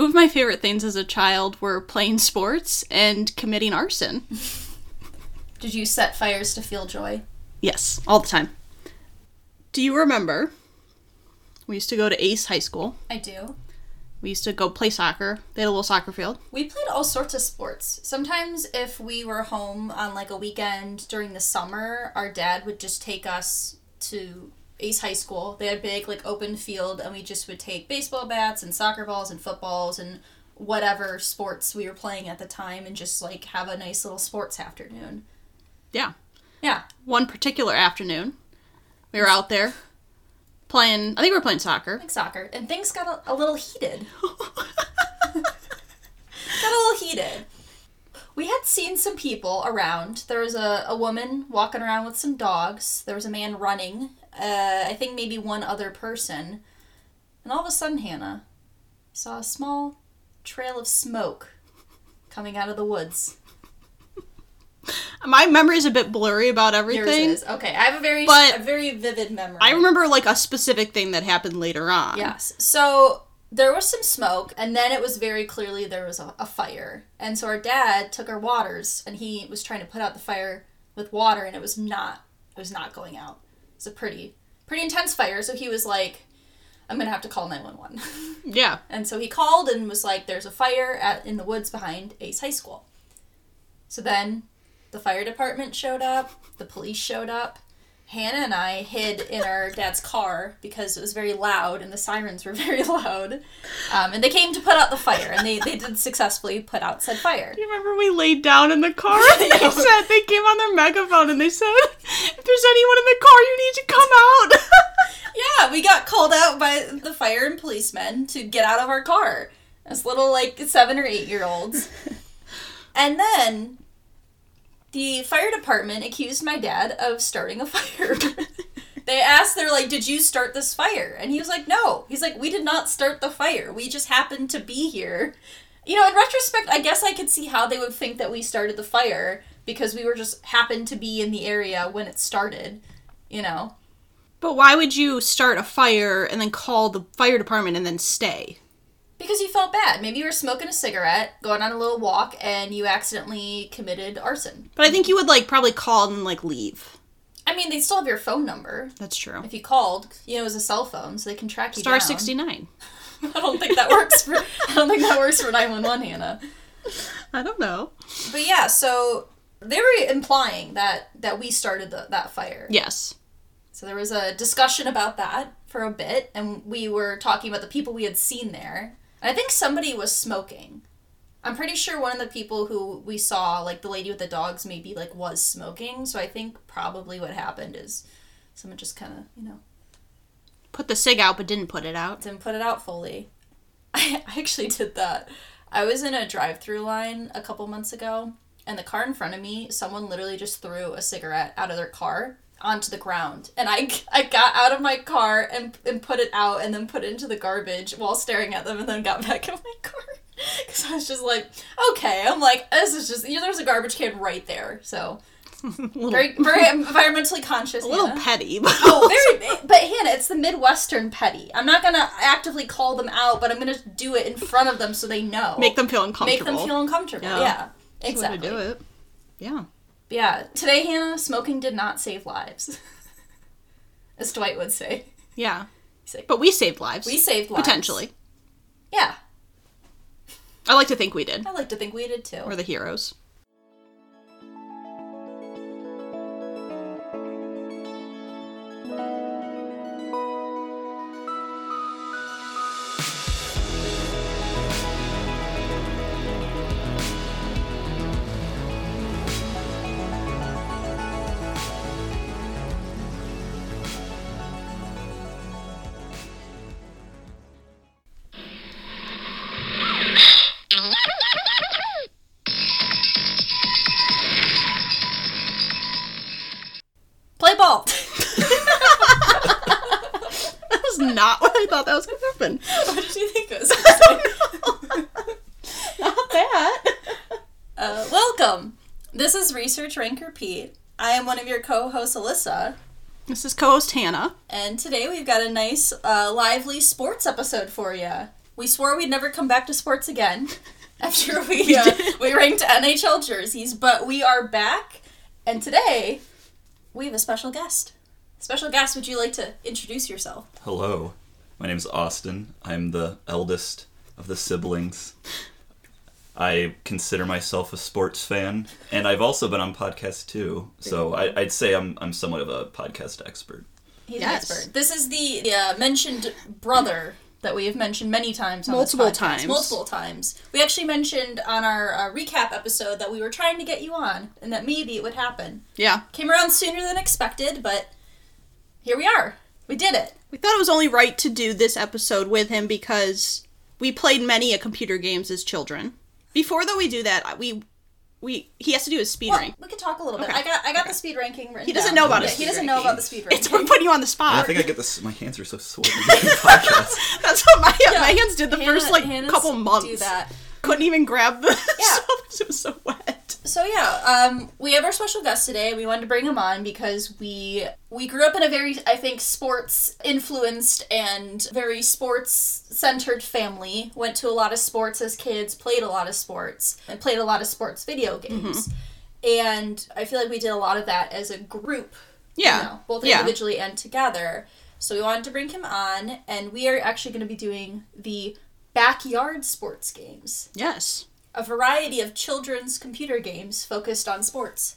Two of my favorite things as a child were playing sports and committing arson. Did you set fires to feel joy? Yes, all the time. Do you remember? We used to go to Ace High School. I do. We used to go play soccer. They had a little soccer field. We played all sorts of sports. Sometimes if we were home on like a weekend during the summer, our dad would just take us to Ace High School. They had a big like open field and we just would take baseball bats and soccer balls and footballs and whatever sports we were playing at the time and just like have a nice little sports afternoon. Yeah. Yeah. One particular afternoon, we were out there. Playing, I think we were playing soccer. Like soccer. And things got a little heated. We had seen some people around. There was a woman walking around with some dogs. There was a man running. I think maybe one other person. And all of a sudden, Hannah saw a small trail of smoke coming out of the woods. My memory's a bit blurry about everything. Yours is. Okay, I have a very vivid memory. I remember, like, a specific thing that happened later on. Yes. So, there was some smoke, and then it was very clearly there was a fire. And so our dad took our waters, and he was trying to put out the fire with water, and it was not going out. It was a pretty intense fire, so he was like, I'm going to have to call 911. Yeah. And so he called and was like, there's a fire in the woods behind Ace High School. So then the fire department showed up, the police showed up, Hannah and I hid in our dad's car because it was very loud and the sirens were very loud, and they came to put out the fire, and they did successfully put out said fire. Do you remember we laid down in the car and they came on their megaphone and they said, if there's anyone in the car, you need to come out. Yeah, we got called out by the fire and policemen to get out of our car as little, like, 7 or 8 year olds. And then the fire department accused my dad of starting a fire. They asked, they're like, did you start this fire? And he was like, no. He's like, we did not start the fire. We just happened to be here. You know, in retrospect, I guess I could see how they would think that we started the fire because we were just happened to be in the area when it started, you know. But why would you start a fire and then call the fire department and then stay? Because you felt bad. Maybe you were smoking a cigarette, going on a little walk, and you accidentally committed arson. But I think you would, like, probably call and, like, leave. I mean, they still have your phone number. That's true. If you called, you know, it was a cell phone, so they can track you down. Star 69. I don't think that works for 911, Hannah. I don't know. But yeah, so they were implying that we started that fire. Yes. So there was a discussion about that for a bit, and we were talking about the people we had seen there. I think somebody was smoking. I'm pretty sure one of the people who we saw, like the lady with the dogs, maybe like was smoking. So I think probably what happened is someone just kind of, you know, put the cig out, but didn't put it out. Didn't put it out fully. I actually did that. I was in a drive-through line a couple months ago, and the car in front of me, someone literally just threw a cigarette out of their car onto the ground, and I got out of my car and put it out and then put it into the garbage while staring at them, and then got back in my car because I was just like, okay, I'm like, this is just, you know, there's a garbage can right there, so very, very environmentally conscious. A little Hannah. Petty, but but Hannah, it's the Midwestern petty. I'm not gonna actively call them out, but I'm gonna do it in front of them so they know. Make them feel uncomfortable. Yeah, exactly. That's the way to do it. Yeah. Yeah, today, Hannah, smoking did not save lives, as Dwight would say. Yeah, but we saved lives. Potentially. Yeah. I like to think we did. I like to think we did, too. We're the heroes. That was going to happen. What did you think it was going to say? Not that. Welcome. This is Research Ranker Pete. I am one of your co-hosts, Alyssa. This is co-host Hannah. And today we've got a nice, lively sports episode for you. We swore we'd never come back to sports again after we ranked NHL jerseys, but we are back, and today we have a special guest. Special guest, would you like to introduce yourself? Hello, my name's Austin. I'm the eldest of the siblings. I consider myself a sports fan, and I've also been on podcasts too, so I'd say I'm somewhat of a podcast expert. He's an expert. This is the mentioned brother that we have mentioned many times on Multiple times. We actually mentioned on our recap episode that we were trying to get you on, and that maybe it would happen. Yeah. Came around sooner than expected, but here we are. We did it. We thought it was only right to do this episode with him because we played many computer games as children. Before, though, we do that, he has to do his speed rank. We can talk a little bit. I got the speed ranking written. He doesn't know about it. He doesn't know about the speed ranking. It's we're putting you on the spot. Yeah, I think I get this. My hands are so sore. That's what my hands did the first couple months. Do that. Couldn't even grab the stuff because it was so wet. So we have our special guest today. We wanted to bring him on because we grew up in a very, I think, sports influenced and very sports centered family. Went to a lot of sports as kids, played a lot of sports, and played a lot of sports video games. Mm-hmm. And I feel like we did a lot of that as a group, both individually and together. So we wanted to bring him on, and we are actually going to be doing the Backyard Sports games. Yes. A variety of children's computer games focused on sports.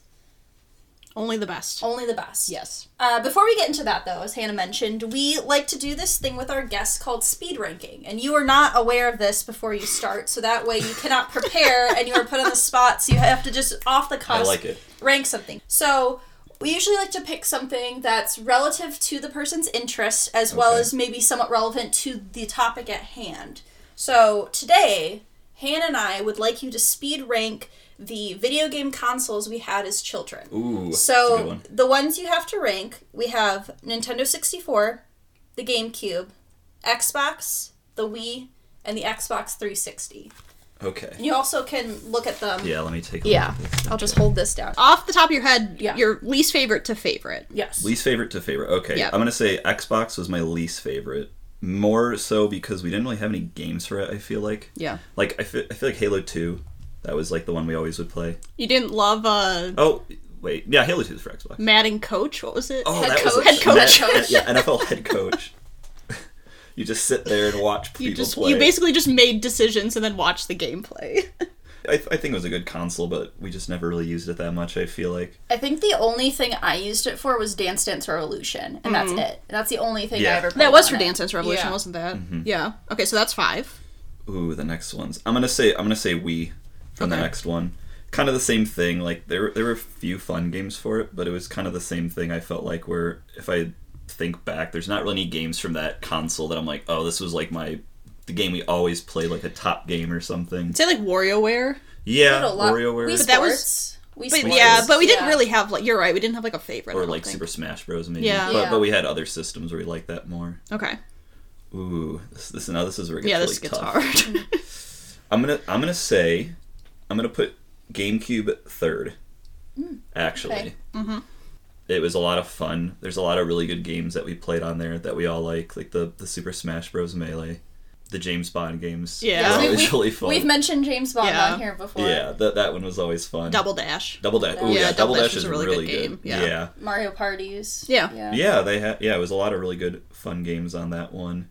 Only the best. Only the best. Yes. Before we get into that, though, as Hannah mentioned, we like to do this thing with our guests called speed ranking. And you are not aware of this before you start, so that way you cannot prepare and you are put on the spot, so you have to just, off the cuff, rank something. So we usually like to pick something that's relative to the person's interest, as well as maybe somewhat relevant to the topic at hand. So today, Hannah and I would like you to speed rank the video game consoles we had as children. Ooh, so that's a good one. The ones you have to rank, we have Nintendo 64, the GameCube, Xbox, the Wii, and the Xbox 360. Okay. You also can look at them. Yeah, let me take a look at this. I'll just hold this down. Off the top of your head, your least favorite to favorite. Yes. Least favorite to favorite. Okay. Yep. I'm going to say Xbox was my least favorite. More so because we didn't really have any games for it, I feel like. Yeah. Like, I feel like Halo 2, that was, like, the one we always would play. You didn't love, Oh, wait. Yeah, Halo 2 is for Xbox. Madden Coach? What was it? Oh, Head Coach. Yeah, NFL Head Coach. You just sit there and watch people play. You basically just made decisions and then watched the gameplay. I think it was a good console, but we just never really used it that much, I feel like. I think the only thing I used it for was Dance Dance Revolution, and that's it. That's the only thing I ever played. That was for Dance Dance Revolution, wasn't that? Mm-hmm. Yeah. Okay, so that's 5. Ooh, the next one's... I'm gonna say Wii from the next one. Kind of the same thing. Like, there were a few fun games for it, but it was kind of the same thing I felt like where, if I think back, there's not really any games from that console that I'm like, oh, this was like the game we always played, like a top game or something. I'd say like WarioWare. Yeah, WarioWare. But we didn't really have, like, you're right, we didn't have like a favorite. Or like Super Smash Bros. Maybe. Yeah. But we had other systems where we liked that more. Okay. Ooh, this is where it gets really tough. Yeah, this gets hard. I'm gonna put GameCube third. Actually. Okay. Mm-hmm. It was a lot of fun. There's a lot of really good games that we played on there that we all like the Super Smash Bros. Melee. The James Bond games. Yeah. That was really fun. We've mentioned James Bond on here before. Yeah, that one was always fun. Double Dash. Oh, yeah. Double Dash is a really good game. Yeah. Mario Parties. Yeah. Yeah, they had. Yeah, it was a lot of really good, fun games on that one.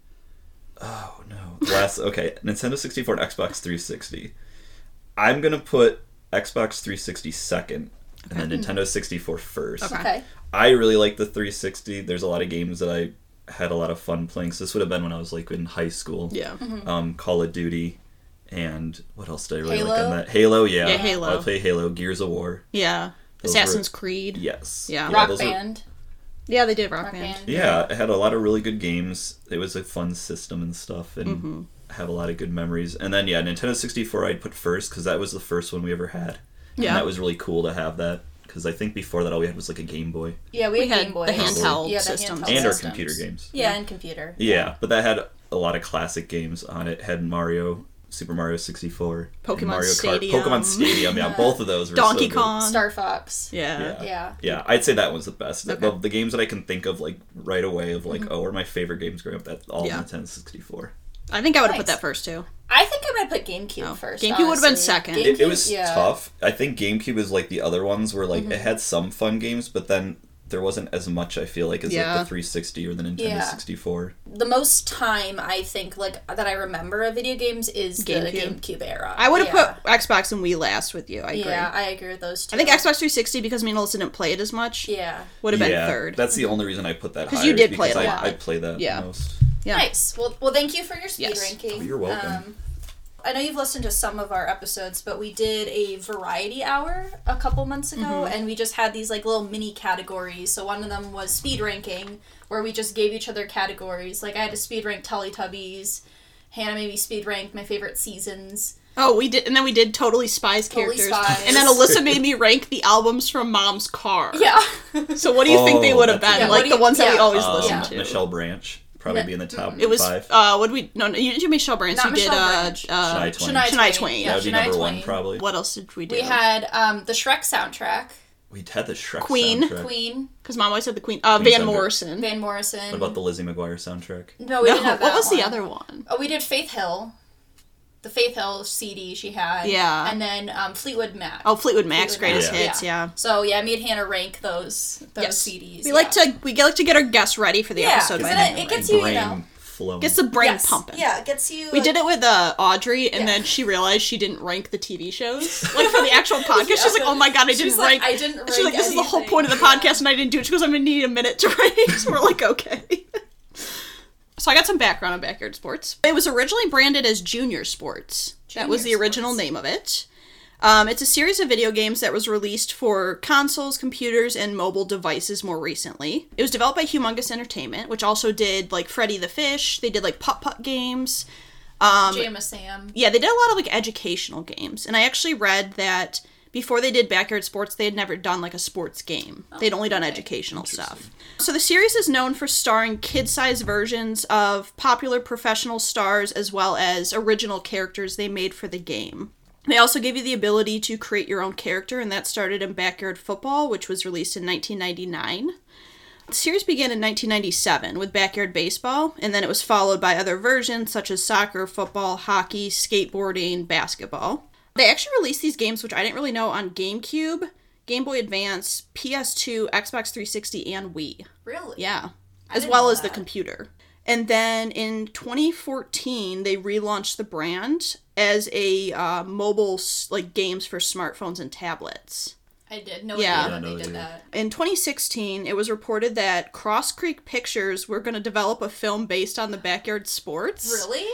Oh, no. Nintendo 64 and Xbox 360. I'm going to put Xbox 360 second, and then Nintendo 64 first. Okay. I really like the 360. There's a lot of games that I had a lot of fun playing. So this would have been when I was like in high school. Yeah. Mm-hmm. Call of Duty, and what else did I really like on that? Halo, yeah. Yeah, Halo. I play Halo, Gears of War. Yeah. Assassin's Creed. Yes. Yeah. Rock Band. Yeah, they did Rock Band. Yeah, I had a lot of really good games. It was a fun system and stuff, and I have a lot of good memories. And then Nintendo 64 I'd put first because that was the first one we ever had. Yeah. And that was really cool to have that. Because I think before that all we had was like a Game Boy. Yeah, we had Game Boy. The handheld systems. And our computer games. Yeah, and computer. Yeah, but that had a lot of classic games on it. It had Mario, Super Mario 64. Pokemon Stadium, yeah. Both of those were Donkey Kong. Good. Star Fox. Yeah. Yeah, I'd say that one's the best. Okay. The games that I can think of like right away of like, oh, are my favorite games growing up, that's all Nintendo 64. I think I would have put that first, too. I think I might put GameCube first. GameCube would have been second. It was tough. I think GameCube is like the other ones where like it had some fun games, but then there wasn't as much, I feel like, as like the 360 or the Nintendo 64. The most time, I think, like that I remember of video games is the GameCube era. I would have put Xbox and Wii last with you. I agree. Yeah, I agree with those two. I think Xbox 360, because me and Alyssa didn't play it as much, would have been third. That's the only reason I put that higher. Because you did play it a lot. I play that most. Yeah. Nice. Well, thank you for your speed ranking. Oh, you're welcome. I know you've listened to some of our episodes, but we did a variety hour a couple months ago, and we just had these like little mini categories. So one of them was speed ranking, where we just gave each other categories. Like I had to speed rank Teletubbies. Hannah made me speed rank my favorite seasons. Oh, we did, and then we did Totally Spies characters. Totally Spies. And then Alyssa made me rank the albums from Mom's car. Yeah. So what do you think they would have been? Yeah, like the ones that we always listen to. Michelle Branch. Probably be in the top five. You did Michelle Branch. Not you Michelle Branch. Shania Twain. That would be number one, probably. What else did we do? We had the Shrek soundtrack. We had the Shrek soundtrack. Queen. Because Mom always had the Queen. Van Morrison. Van Morrison. What about the Lizzie McGuire soundtrack? No, we didn't have that What was the other one? Oh, we did Faith Hill. The Faith Hill CD she had. Yeah. And then Fleetwood Mac. Oh, Fleetwood Mac's greatest hits, So, me and Hannah rank those CDs. We like to get our guests ready for the episode. Yeah, because it gets you, flowing. Gets the brain pumping. Yeah, it gets you... We did it with Audrey, and then she realized she didn't rank the TV shows. Like, for the actual podcast, she's like, oh my god, I didn't rank She's like, this is the whole point of the podcast, and I didn't do it. She goes, I'm going to need a minute to rank. So we're like, okay. So I got some background on Backyard Sports. It was originally branded as Junior Sports. That was the original name of it. It's a series of video games that was released for consoles, computers, and mobile devices more recently. It was developed by Humongous Entertainment, which also did, like, Freddy the Fish. They did, like, putt-putt games. Jam a Sam. Yeah, they did a lot of, like, educational games. And I actually read that before they did Backyard Sports, they had never done, like, a sports game. Oh, they'd only done educational stuff. So the series is known for starring kid-sized versions of popular professional stars as well as original characters they made for the game. They also gave you the ability to create your own character, and that started in Backyard Football, which was released in 1999. The series began in 1997 with Backyard Baseball, and then it was followed by other versions such as soccer, football, hockey, skateboarding, basketball. They actually released these games, which I didn't really know, on GameCube, Game Boy Advance, PS2, Xbox 360, and Wii. Really? Yeah. As well as the computer. And then in 2014, they relaunched the brand as a mobile, like, games for smartphones and tablets. I did. No idea they did that. In 2016, it was reported that Cross Creek Pictures were going to develop a film based on the Backyard Sports. Really?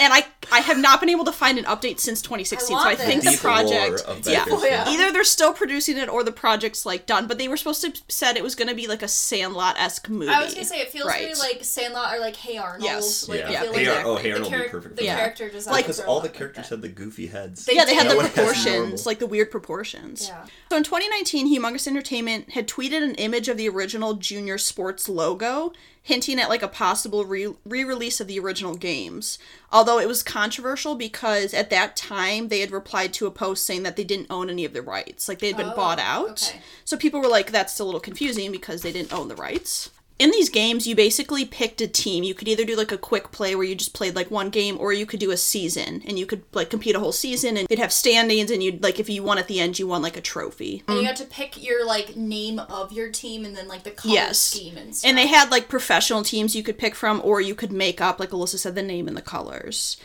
And I have not been able to find an update since 2016, so I think the project... Either they're still producing it or the project's, like, done, but they were supposed to said it was going to be, like, a Sandlot-esque movie. I was going to say, it feels very, like, Sandlot or, like, Hey Arnold. Yes. Like, I feel Hey Arnold would be perfect. The character design. Because all the characters had the goofy heads. They had the proportions, like, the weird proportions. Yeah. So in 2019, Humongous Entertainment had tweeted an image of the original Junior Sports logo, hinting at, like, a possible re-release of the original games. Although it was controversial because at that time they had replied to a post saying that they didn't own any of the rights. Like, they had been bought out. Okay. So people were like, that's a little confusing because they didn't own the rights. In these games, you basically picked a team. You could either do, like, a quick play where you just played, like, one game, or you could do a season. And you could, like, compete a whole season, and you'd have standings, and you'd, like, if you won at the end, you won, like, a trophy. And you had to pick your, like, name of your team, and then, like, the color scheme and stuff. And they had, like, professional teams you could pick from, or you could make up, like Alyssa said, the name and the colors.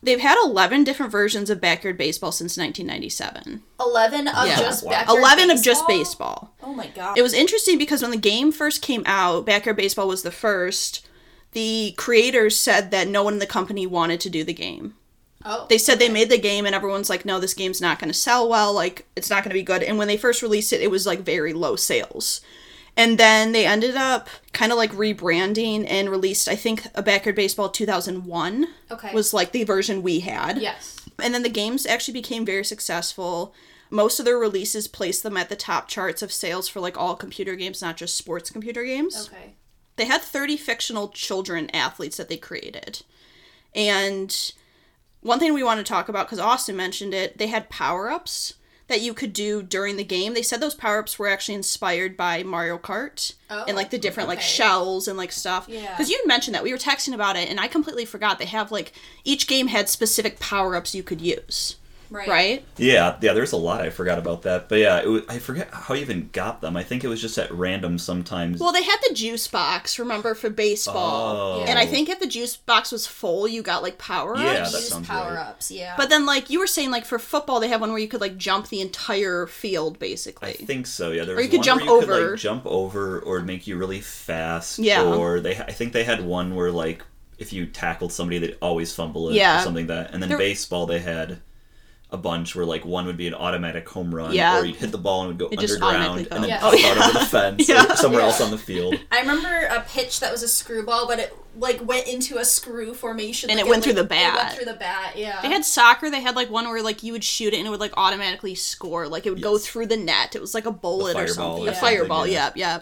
They've had 11 different versions of Backyard Baseball since 1997. 11 of just Backyard 11 Baseball? Of just baseball. Oh my god. It was interesting because when the game first came out, Backyard Baseball was the first. The creators said that no one in the company wanted to do the game. Oh. They said they made the game and everyone's like, no, this game's not going to sell well. Like, it's not going to be good. And when they first released it, it was, like, very low sales. And then they ended up kind of, like, rebranding and released, I think, a Backyard Baseball 2001 was, like, the version we had. Yes. And then the games actually became very successful. Most of their releases placed them at the top charts of sales for, like, all computer games, not just sports computer games. Okay. They had 30 fictional children athletes that they created. And one thing we want to talk about, because Austin mentioned it, they had power-ups. that you could do during the game. They said those power-ups were actually inspired by Mario Kart and, like, the different, like, shells and, like, stuff. Yeah. Because you mentioned that. We were texting about it, and I completely forgot. They have, like, each game had specific power-ups you could use. Right? Yeah, there's a lot. I forgot about that. But, yeah, I forget how you even got them. I think it was just at random sometimes. Well, they had the juice box, remember, for baseball. Oh. And I think if the juice box was full, you got, like, power-ups. Yeah, that sounds power-ups, right. Yeah. But then, like, you were saying, like, for football, they have one where you could, like, jump the entire field, basically. I think so, yeah. There was or you could jump over. Could, like, jump over or make you really fast. Yeah. Or I think they had one where, like, if you tackled somebody, they'd always fumble it or something like that. And then baseball, they had a bunch where, like, one would be an automatic home run, or you'd hit the ball and it would go underground and then pop out over the fence or somewhere else on the field. I remember a pitch that was a screwball, but it, like, went into a screw formation. And like, it went through the bat. It went through the bat, yeah. They had soccer. They had, like, one where, like, you would shoot it and it would, like, automatically score. Like, it would go through the net. It was, like, a bullet or something. Yeah. A fireball, yeah,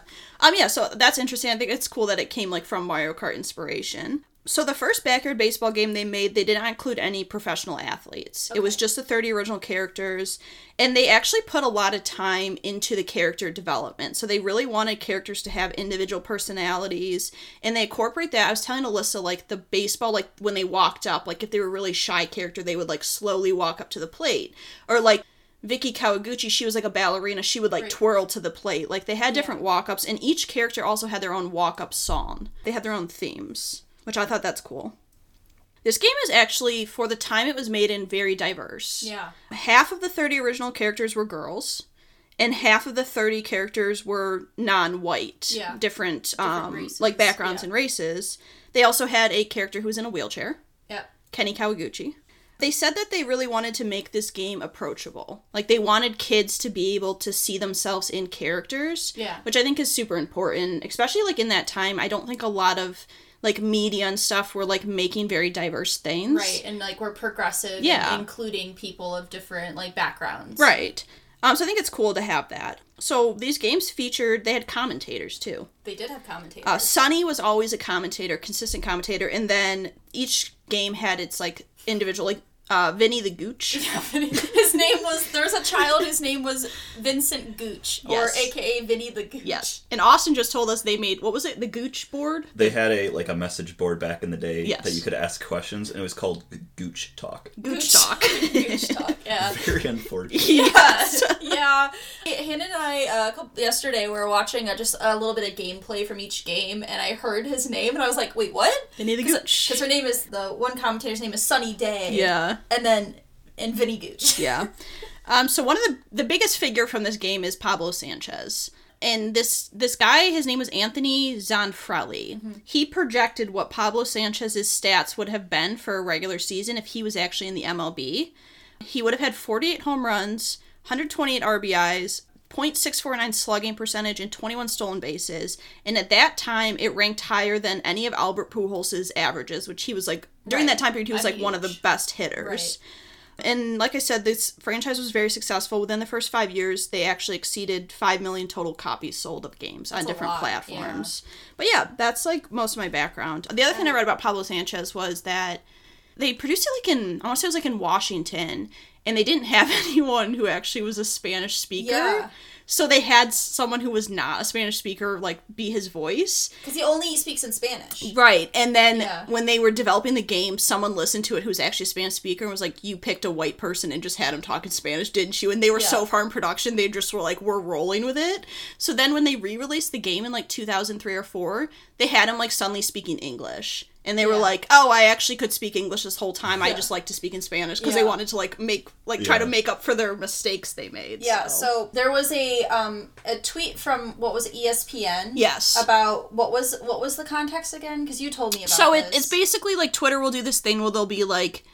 so that's interesting. I think it's cool that it came, like, from Mario Kart inspiration. So the first Backyard Baseball game they made, they did not include any professional athletes. Okay. It was just the 30 original characters, and they actually put a lot of time into the character development. So they really wanted characters to have individual personalities, and they incorporate that. I was telling Alyssa, like, the baseball, like, when they walked up, like, if they were a really shy character, they would, like, slowly walk up to the plate. Or, like, Vicky Kawaguchi, she was, like, a ballerina. She would, like, twirl to the plate. Like, they had different walk-ups, and each character also had their own walk-up song. They had their own themes, which I thought that's cool. This game is actually, for the time it was made in, very diverse. Yeah. Half of the 30 original characters were girls, and half of the 30 characters were non-white. Yeah. Different like, backgrounds and races. They also had a character who was in a wheelchair. Yeah. Kenny Kawaguchi. They said that they really wanted to make this game approachable. Like, they wanted kids to be able to see themselves in characters. Yeah. Which I think is super important, especially, like, in that time. I don't think a lot of, like, media and stuff were, like, making very diverse things. Right, and, like, we're progressive and including people of different, like, backgrounds. Right. So I think it's cool to have that. So these games featured, they had commentators, too. They did have commentators. Sunny was always a commentator, consistent commentator, and then each game had its, like, individual, like, Vinny the Gooch. Yeah, his name was, there was a child whose name was Vincent Gooch, or a.k.a. Vinny the Gooch. Yes. And Austin just told us they made, what was it, the Gooch board? They had a message board back in the day that you could ask questions, and it was called Gooch Talk. Gooch Talk. Gooch Talk, yeah. Very unfortunate. Yes. Yeah. Hannah and I, yesterday, we were watching just a little bit of gameplay from each game, and I heard his name, and I was like, wait, what? Vinny the Gooch. Because her name is, the one commentator's name is Sunny Day. Yeah. And then, and Vinny Gooch. Yeah. So one of the biggest figure from this game is Pablo Sanchez. And this guy, his name was Anthony Zanfrelli. Mm-hmm. He projected what Pablo Sanchez's stats would have been for a regular season if he was actually in the MLB. He would have had 48 home runs, 128 RBIs, .649 slugging percentage, and 21 stolen bases. And at that time, it ranked higher than any of Albert Pujols' averages, which he was, like, during that time period, he was, like, one of the best hitters. Right. And like I said, this franchise was very successful. Within the first 5 years, they actually exceeded 5 million total copies sold of games on different platforms. Yeah. But yeah, that's, like, most of my background. The other thing I read about Pablo Sanchez was that they produced it, like, in, I want to say it was, like, in Washington, and they didn't have anyone who actually was a Spanish speaker. Yeah. So they had someone who was not a Spanish speaker, like, be his voice. Because he only speaks in Spanish. Right. And then when they were developing the game, someone listened to it who was actually a Spanish speaker and was like, you picked a white person and just had him talk in Spanish, didn't you? And they were so far in production, they just were like, we're rolling with it. So then when they re-released the game in, like, 2003 or 4, they had him, like, suddenly speaking English. And they were like, oh, I actually could speak English this whole time. Yeah. I just like to speak in Spanish. Because they wanted to, like, make, like, try to make up for their mistakes they made. Yeah, so there was a tweet from, what was it, ESPN? Yes. About, what was the context again? Because you told me about this. So it's basically, like, Twitter will do this thing where they'll be, like,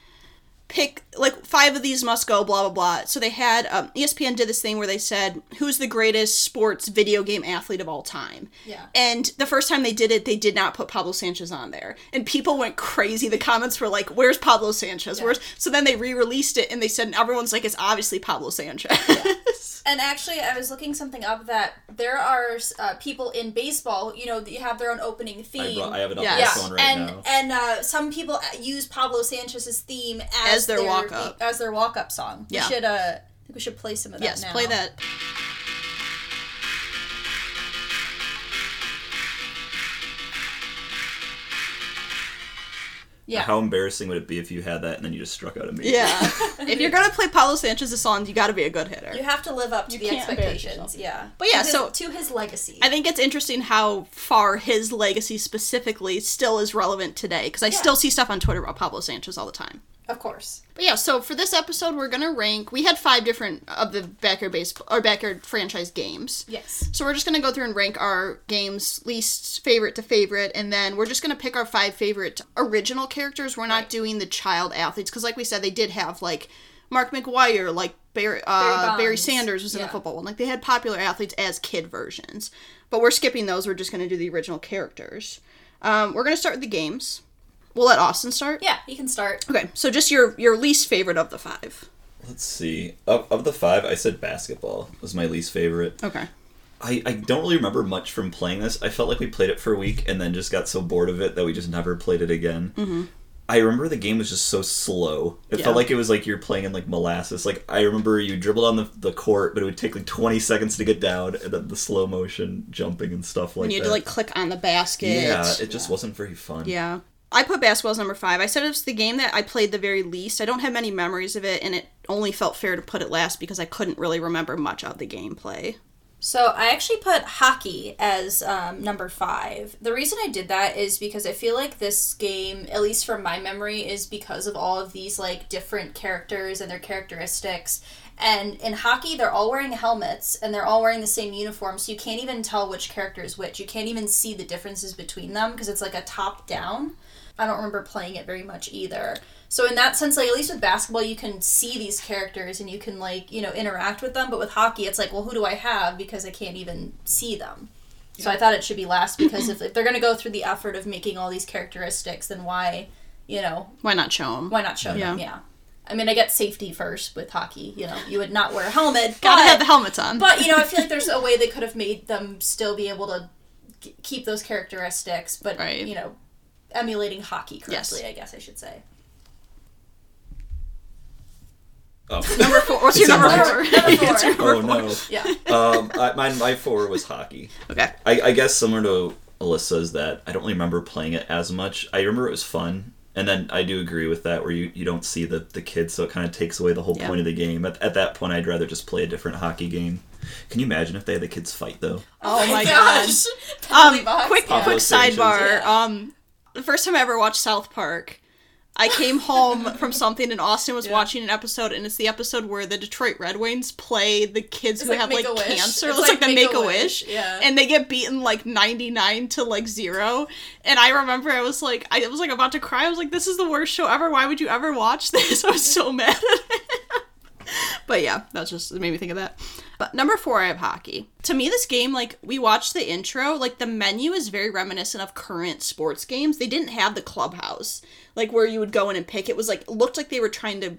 pick, like, 5 of these must go, blah, blah, blah. So they had, ESPN did this thing where they said, who's the greatest sports video game athlete of all time? Yeah. And the first time they did it, they did not put Pablo Sanchez on there. And people went crazy. The comments were like, where's Pablo Sanchez? Yeah. So then they re-released it, and they said, and everyone's like, it's obviously Pablo Sanchez. Yeah. And actually, I was looking something up that there are people in baseball, you know, that have their own opening theme. I have it on my phone right now. And some people use Pablo Sanchez's theme as their walk-up song. Yeah. We should I think we should play some of that now. Yes, play that. Yeah. How embarrassing would it be if you had that and then you just struck out immediately? Yeah. If you're going to play Pablo Sanchez's songs, you got to be a good hitter. You have to live up to the expectations. Yeah. But yeah, to his legacy. I think it's interesting how far his legacy specifically still is relevant today, because I still see stuff on Twitter about Pablo Sanchez all the time. Of course. But yeah, so for this episode, we're going to rank... We had 5 different of the Backyard franchise games. Yes. So we're just going to go through and rank our games least favorite to favorite, and then we're just going to pick our 5 favorite original characters. We're not doing the child athletes, because like we said, they did have, like, Mark McGwire, like, Barry Sanders was in the football one. Like, they had popular athletes as kid versions. But we're skipping those. We're just going to do the original characters. We're going to start with the games. We'll let Austin start? Yeah, he can start. Okay, so just your least favorite of the 5. Let's see. Of the 5, I said basketball was my least favorite. Okay. I don't really remember much from playing this. I felt like we played it for a week and then just got so bored of it that we just never played it again. Mm-hmm. I remember the game was just so slow. It felt like it was like you're playing in like molasses. Like I remember you dribbled on the court, but it would take like 20 seconds to get down, and then the slow motion jumping and stuff like that. And you had to like click on the basket. Yeah, it just wasn't very fun. Yeah. I put basketball as number 5. I said it was the game that I played the very least. I don't have many memories of it, and it only felt fair to put it last because I couldn't really remember much of the gameplay. So I actually put hockey as number 5. The reason I did that is because I feel like this game, at least from my memory, is because of all of these like different characters and their characteristics. And in hockey, they're all wearing helmets, and they're all wearing the same uniform, so you can't even tell which character is which. You can't even see the differences between them because it's like a top-down. I don't remember playing it very much either. So in that sense, like, at least with basketball, you can see these characters and you can, like, you know, interact with them. But with hockey, it's like, well, who do I have? Because I can't even see them. Yeah. So I thought it should be last because if they're going to go through the effort of making all these characteristics, then why, you know... Why not show them? Why not show them, yeah. I mean, I get safety first with hockey, you know. You would not wear a helmet. Gotta have the helmets on. But, you know, I feel like there's a way they could have made them still be able to keep those characteristics. But, you know... emulating hockey correctly, I guess I should say. Oh. Number 4. What's your number 4? Number 4. Oh, no. Yeah. My 4 was hockey. Okay. I guess similar to Alyssa's that I don't really remember playing it as much. I remember it was fun, and then I do agree with that where you don't see the kids, so it kind of takes away the whole point of the game. At that point, I'd rather just play a different hockey game. Can you imagine if they had the kids fight, though? Oh, my gosh. Quick sidebar. Yeah. The first time I ever watched South Park, I came home from something and Austin was watching an episode, and it's the episode where the Detroit Red Wings play the kids who have like cancer. It's like the Make-A-Wish. Yeah. And they get beaten like 99-0. And I remember I was like about to cry. I was like, this is the worst show ever. Why would you ever watch this? I was so mad at it. But yeah, that's just, it made me think of that. But number 4, I have hockey. To me, this game, like, we watched the intro, like, the menu is very reminiscent of current sports games. They didn't have the clubhouse, like, where you would go in and pick. It was, like, looked like they were trying to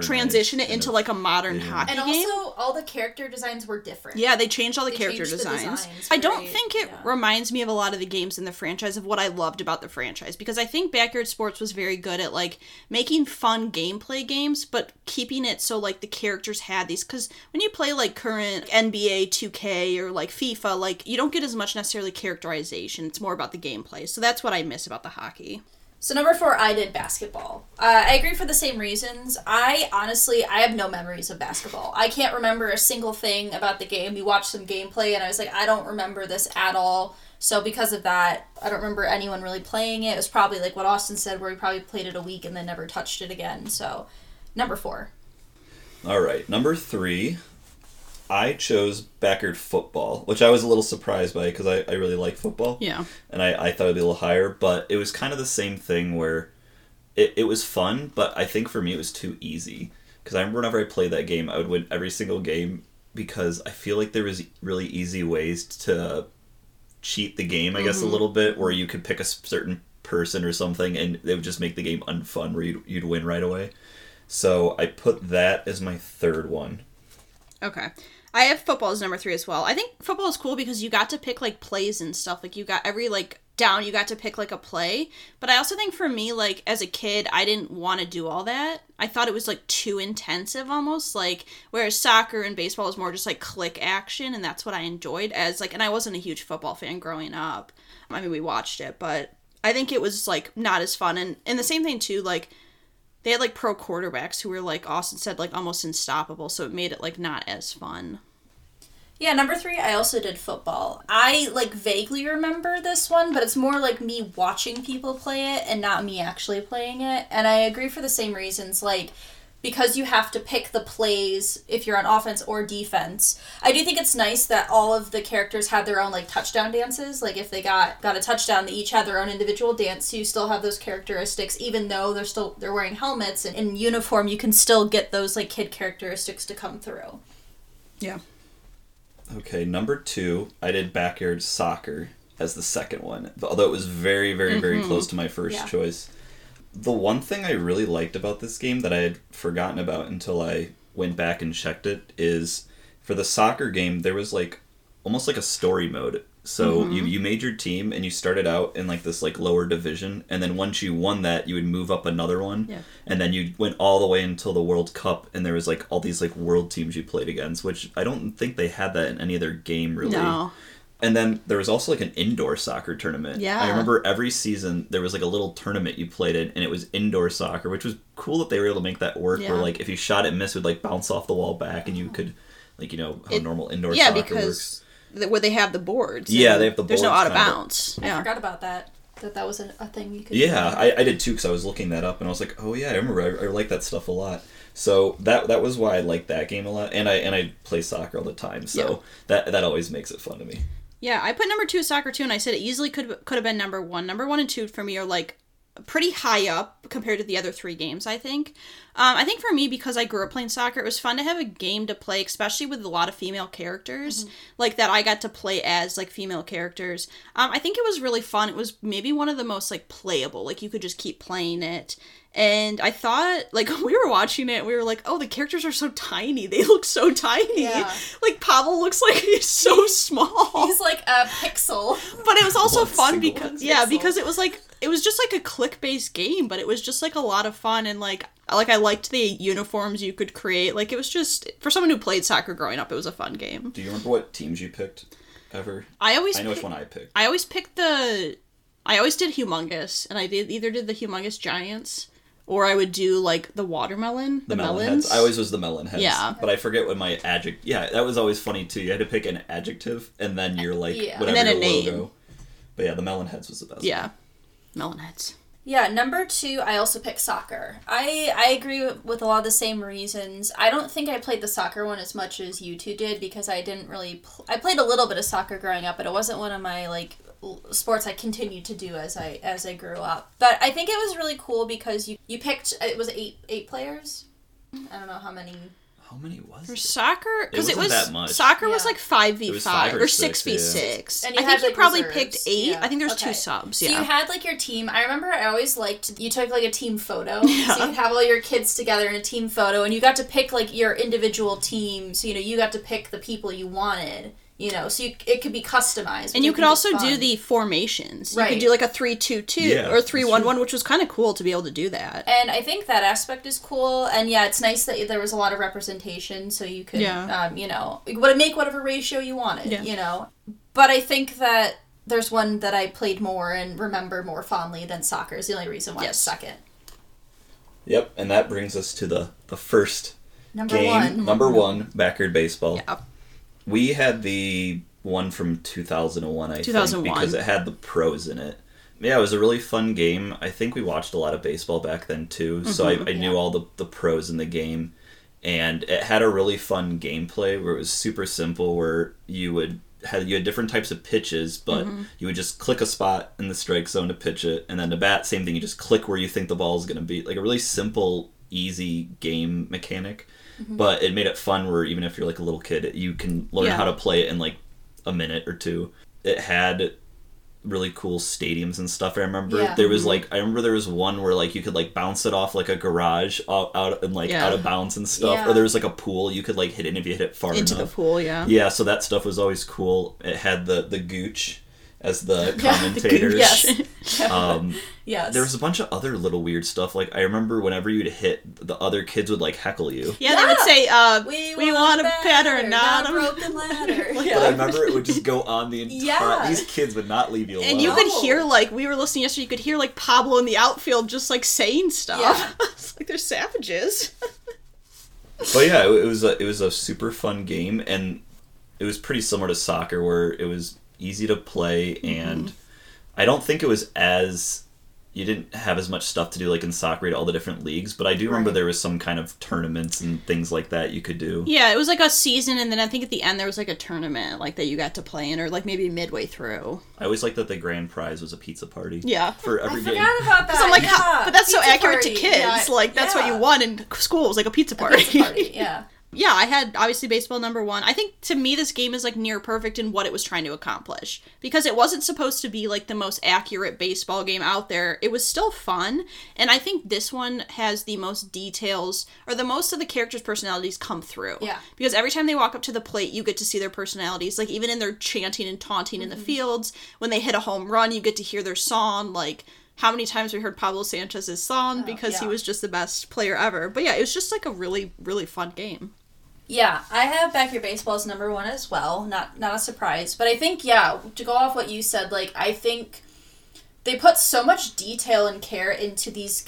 transition it into, like, a modern hockey game. And also, all the character designs were different. Yeah, they changed all the character designs. I don't think it reminds me of a lot of the games in the franchise of what I loved about the franchise, because I think Backyard Sports was very good at, like, making fun gameplay games, but keeping it so, like, the characters had these, because when you play, like, current NBA 2K or like FIFA, like you don't get as much necessarily characterization. It's more about the gameplay. So that's what I miss about the hockey. So number 4, I did basketball. I agree for the same reasons. I honestly have no memories of basketball. I can't remember a single thing about the game. We watched some gameplay and I was like, I don't remember this at all. So because of that, I don't remember anyone really playing it. It was probably like what Austin said, where we probably played it a week and then never touched it again. So number 4. All right. Number 3. I chose Backyard Football, which I was a little surprised by because I really like football. Yeah. And I thought it would be a little higher, but it was kind of the same thing where it was fun, but I think for me it was too easy. Because I remember whenever I played that game, I would win every single game because I feel like there was really easy ways to cheat the game, I guess, a little bit, where you could pick a certain person or something and they would just make the game unfun where you'd win right away. So I put that as my 3rd one. Okay. I have football as number 3 as well. I think football is cool because you got to pick, like, plays and stuff. Like, you got every, like, down, you got to pick, like, a play. But I also think for me, like, as a kid, I didn't want to do all that. I thought it was, like, too intensive almost, like, whereas soccer and baseball is more just, like, click action, and that's what I enjoyed as, like, and I wasn't a huge football fan growing up. I mean, we watched it, but I think it was, like, not as fun. And the same thing, too, like, they had, like, pro quarterbacks who were, like Austin said, like, almost unstoppable, so it made it, like, not as fun. Yeah, number 3, I also did football. I, like, vaguely remember this one, but it's more like me watching people play it and not me actually playing it. And I agree for the same reasons, like, because you have to pick the plays if you're on offense or defense. I do think it's nice that all of the characters had their own, like, touchdown dances. Like, if they got a touchdown, they each had their own individual dance, so you still have those characteristics. Even though they're wearing helmets and in uniform, you can still get those, like, kid characteristics to come through. Yeah. Okay, number 2, I did Backyard Soccer as the second one, although it was very, very, very close to my first choice. The one thing I really liked about this game that I had forgotten about until I went back and checked it is, for the soccer game, there was, like, almost like a story mode. So you made your team, and you started out in, like, this, like, lower division, and then once you won that, you would move up another one, and then you went all the way until the World Cup, and there was, like, all these, like, world teams you played against, which I don't think they had that in any other game, really. No. And then there was also, like, an indoor soccer tournament. Yeah. I remember every season there was, like, a little tournament you played in, and it was indoor soccer, which was cool that they were able to make that work, where, like, if you shot and missed, it would, like, bounce off the wall back, and you could, like, you know, how normal indoor soccer works. Where they have the boards. Yeah, they have the boards. There's no out of bounds. I forgot about that. That was a thing you could do. I did too, because I was looking that up, and I was like, oh yeah, I remember. I like that stuff a lot. So that was why I liked that game a lot, and I play soccer all the time, so that always makes it fun to me. Yeah, I put number 2 soccer too, and I said it easily could have been number 1. Number 1 and 2 for me are, like, pretty high up compared to the other 3 games, I think. I think for me, because I grew up playing soccer, it was fun to have a game to play, especially with a lot of female characters, like, that I got to play as, like, female characters. I think it was really fun. It was maybe one of the most, like, playable. Like, you could just keep playing it. And I thought, like, we were watching it, we were like, oh, the characters are so tiny. They look so tiny. Yeah. Like, Pavel looks like he's so small. He's like a pixel. But it was also fun because, because it was, like, it was just, like, a click-based game, but it was just, like, a lot of fun, and, like, I liked the uniforms you could create. Like, it was just, for someone who played soccer growing up, it was a fun game. Do you remember what teams you picked, ever? I know which one I picked. I always did Humongous, and I either did the Humongous Giants, or I would do, like, the watermelon. The melon heads. I always was the melon heads. Yeah. But I forget what my adjective... Yeah, that was always funny, too. You had to pick an adjective, and then you're, like, whatever your logo. Name. But yeah, the melon heads was the best. Yeah. Melon heads. Yeah, number 2, I also picked soccer. I agree with a lot of the same reasons. I don't think I played the soccer one as much as you two did, because I didn't really... I played a little bit of soccer growing up, but it wasn't one of my, like... sports I continued to do as I grew up. But I think it was really cool because you picked, it was eight players. I don't know how many was for it? Soccer, because it was that much. Soccer was like 5v5 or 6v6, and I think you probably picked 8. I think there's 2 subs. So you had, like, your team. I remember I always liked, you took, like, a team photo, so you could have all your kids together in a team photo, and you got to pick, like, your individual team, so, you know, you got to pick the people you wanted. You know, so it could be customized. And you could also do the formations. Right. You could do, like, a 3-2-2 or 3-1-1, which was kind of cool to be able to do that. And I think that aspect is cool. And, yeah, it's nice that there was a lot of representation, so you could, you know, make whatever ratio you wanted, you know. But I think that there's one that I played more and remember more fondly than soccer is the only reason why it's second. Yep, and that brings us to the first game. Number one, Backyard Baseball. Yeah. We had the one from 2001, I think, because it had the pros in it. Yeah, it was a really fun game. I think we watched a lot of baseball back then, too, so I knew all the pros in the game. And it had a really fun gameplay where it was super simple, where you had different types of pitches, but you would just click a spot in the strike zone to pitch it, and then to bat, same thing, you just click where you think the ball is going to be. Like, a really simple, easy game mechanic. But it made it fun where even if you're, like, a little kid, you can learn how to play it in, like, a minute or two. It had really cool stadiums and stuff, I remember. Yeah. There was, like, I remember there was one where, like, you could, like, bounce it off, like, a garage out and, like, out of bounds and stuff. Yeah. Or there was, like, a pool you could, like, hit in if you hit it far enough. Into the pool, yeah. Yeah, so that stuff was always cool. It had the Gooch as the commentators. Yes. Yes. There was a bunch of other little weird stuff. Like, I remember whenever you'd hit, the other kids would, like, heckle you. Yeah, they would say, we want a better, not a broken ladder. But I remember it would just go on the entire... Yeah. These kids would not leave you alone. And you could hear, like, we were listening yesterday, you could hear, like, Pablo in the outfield just, like, saying stuff. Yeah. It's like, they're savages. But yeah, it was a super fun game, and it was pretty similar to soccer, where it was easy to play, and I don't think it was as... You didn't have as much stuff to do, like in soccer, to all the different leagues, but I do remember there was some kind of tournaments and things like that you could do. Yeah, it was like a season, and then I think at the end there was like a tournament like that you got to play in, or like maybe midway through. I always liked that the grand prize was a pizza party. Yeah. For every game. I forgot about that. I'm like, but that's so accurate to kids. Yeah. Like, that's what you won in school, was like a pizza party. Yeah. Yeah, I had, obviously, baseball number one. I think, to me, this game is, like, near perfect in what it was trying to accomplish. Because it wasn't supposed to be, like, the most accurate baseball game out there. It was still fun. And I think this one has the most details, or the most of the characters' personalities come through. Yeah. Because every time they walk up to the plate, you get to see their personalities. Like, even in their chanting and taunting in the fields. When they hit a home run, you get to hear their song, like... How many times we heard Pablo Sanchez's song because he was just the best player ever. But yeah, it was just like a really, really fun game. Yeah, I have Backyard Baseball as number one as well. Not a surprise. But I think, yeah, to go off what you said, like, I think they put so much detail and care into these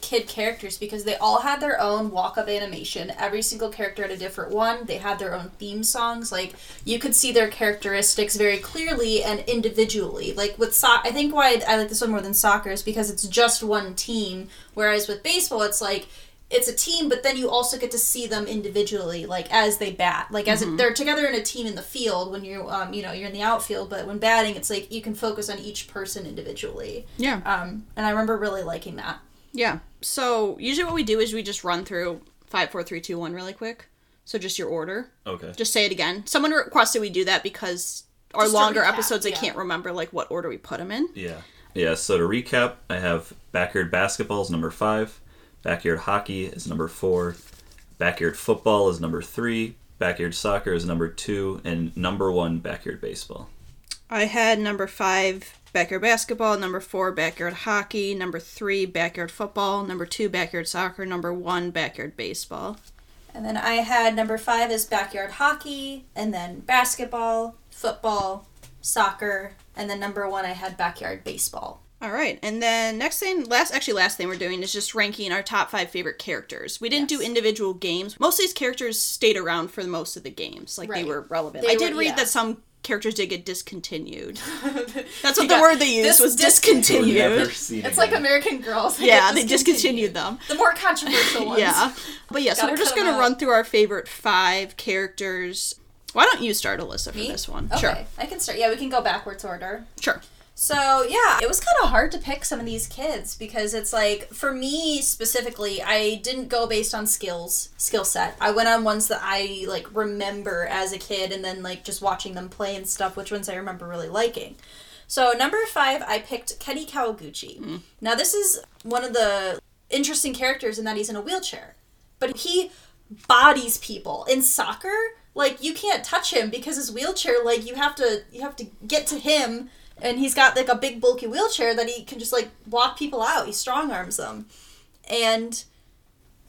kid characters because they all had their own walk-up animation. Every single character had a different one. They had their own theme songs. Like, you could see their characteristics very clearly and individually. Like, with I think why I like this one more than soccer is because it's just one team, whereas with baseball, it's like... It's a team, but then you also get to see them individually, like, as they bat. Like, as they're together in a team in the field when you're, you know, you're in the outfield, but when batting, it's like you can focus on each person individually. Yeah. And I remember really liking that. Yeah. So, usually what we do is we just run through 5, 4, 3, 2, 1 really quick. So, just your order. Okay. Just say it again. Someone requested we do that because our just longer episodes, they can't remember, like, what order we put them in. Yeah. Yeah, so to recap, I have Backyard Basketball is number 5. Backyard Hockey is number 4. Backyard Football is number 3. Backyard Soccer is number 2. And number 1, Backyard Baseball. I had number 5, Backyard Basketball. Number 4, Backyard Hockey. Number 3, Backyard Football. Number 2, Backyard Soccer. Number 1, Backyard Baseball. And then I had number 5 is Backyard Hockey. And then Basketball, Football, Soccer. And then number 1, I had Backyard Baseball. All right, and then last thing we're doing is just ranking our top 5 favorite characters. We didn't do individual games. Most of these characters stayed around for most of the games. Like, they were relevant. I did read that some characters did get discontinued. That's what the word they used was discontinued. It's like American Girls. They discontinued them. The more controversial ones. But yeah, so we're just going to run through our favorite 5 characters. Why don't you start, Alyssa, for this one? Okay, sure. I can start. Yeah, we can go backwards order. Sure. So, yeah, it was kind of hard to pick some of these kids because it's like, for me specifically, I didn't go based on skill set. I went on ones that I, like, remember as a kid and then, like, just watching them play and stuff, which ones I remember really liking. So, number 5, I picked Kenny Kawaguchi. Now, this is one of the interesting characters in that he's in a wheelchair, but he bodies people. In soccer, like, you can't touch him because his wheelchair, like, you have to get to him. And he's got, like, a big, bulky wheelchair that he can just, like, walk people out. He strong-arms them. And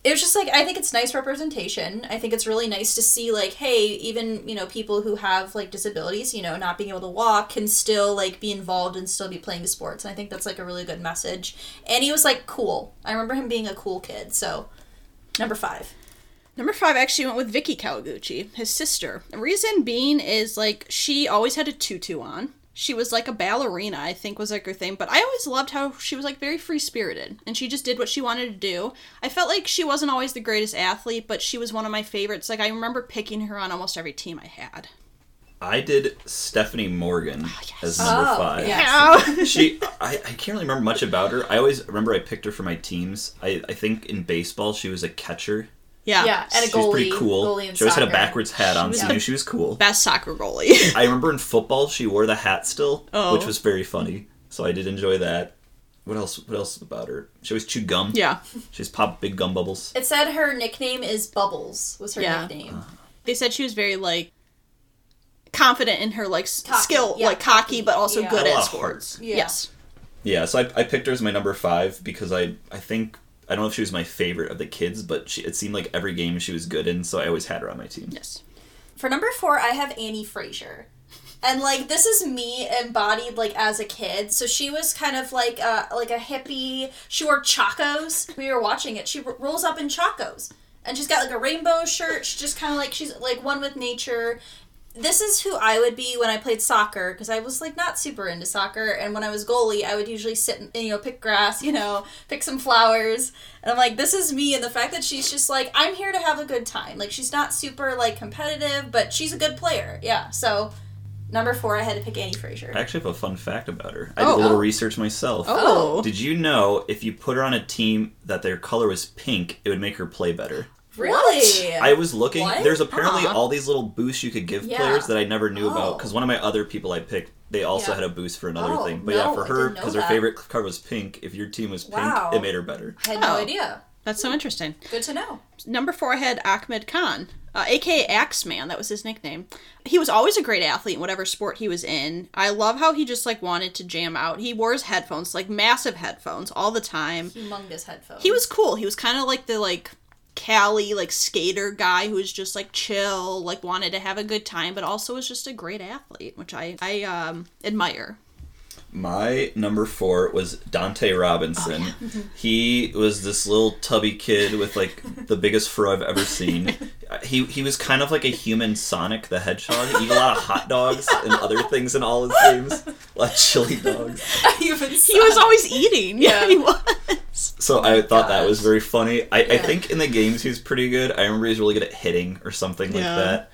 it was just, like, I think it's nice representation. I think it's really nice to see, like, hey, even, you know, people who have, like, disabilities, you know, not being able to walk can still, like, be involved and still be playing sports. And I think that's, like, a really good message. And he was, like, cool. I remember him being a cool kid. So, number 5. Number 5 actually went with Vicky Kawaguchi, his sister. The reason being is, like, she always had a tutu on. She was, like, a ballerina, I think, was, like, her thing. But I always loved how she was, like, very free-spirited. And she just did what she wanted to do. I felt like she wasn't always the greatest athlete, but she was one of my favorites. Like, I remember picking her on almost every team I had. I did Stephanie Morgan as number 5. Yes. I can't really remember much about her. I always remember I picked her for my teams. I think in baseball she was a catcher. Yeah, and a goalie. She was pretty cool. She always had a backwards hat on, so you knew she was cool. Best soccer goalie. I remember in football, she wore the hat still, which was very funny. So I did enjoy that. What else about her? She always chewed gum. Yeah. She always popped big gum bubbles. It said her nickname is Bubbles, was her nickname. They said she was very, like, confident in her, like, cocky. Skill, yeah. Like, cocky, but also yeah. good at sports. Yeah. Yes. Yeah, so I picked her as my number 5 because I think, I don't know if she was my favorite of the kids, but it seemed like every game she was good in, so I always had her on my team. Yes. For number 4, I have Annie Frazier. And, like, this is me embodied, like, as a kid. So she was kind of like a hippie. She wore chacos. We were watching it. She rolls up in chacos. And she's got, like, a rainbow shirt. She's just kind of, like, she's, like, one with nature. This is who I would be when I played soccer, because I was, like, not super into soccer. And when I was goalie, I would usually sit and, you know, pick grass, you know, pick some flowers. And I'm like, this is me. And the fact that she's just like, I'm here to have a good time. Like, she's not super, like, competitive, but she's a good player. Yeah, so... Number 4, I had to pick Annie Frazier. I actually have a fun fact about her. I did a little research myself. Oh. Did you know if you put her on a team that their color was pink, it would make her play better? Really? I was looking. What? There's apparently all these little boosts you could give players that I never knew about. Because one of my other people I picked, they also had a boost for another thing. But yeah, for her, because her favorite color was pink, if your team was pink, it made her better. I had no idea. That's so interesting. Good to know. Number 4, I had Ahmed Khan. AKA Axeman, that was his nickname. He was always a great athlete in whatever sport he was in. I love how he just, like, wanted to jam out. He wore his headphones, like, massive headphones all the time. Humongous headphones. He was cool. He was kind of like the, like, Cali, like, skater guy who was just, like, chill, like, wanted to have a good time, but also was just a great athlete, which I admire. My number 4 was Dante Robinson. Oh, yeah. He was this little tubby kid with, like, the biggest fro I've ever seen. He was kind of like a human Sonic the Hedgehog. He ate a lot of hot dogs and other things in all his games. A lot of chili dogs. He was always eating. Yeah, he was. So I thought that was very funny. I think in the games he was pretty good. I remember he was really good at hitting or something like that.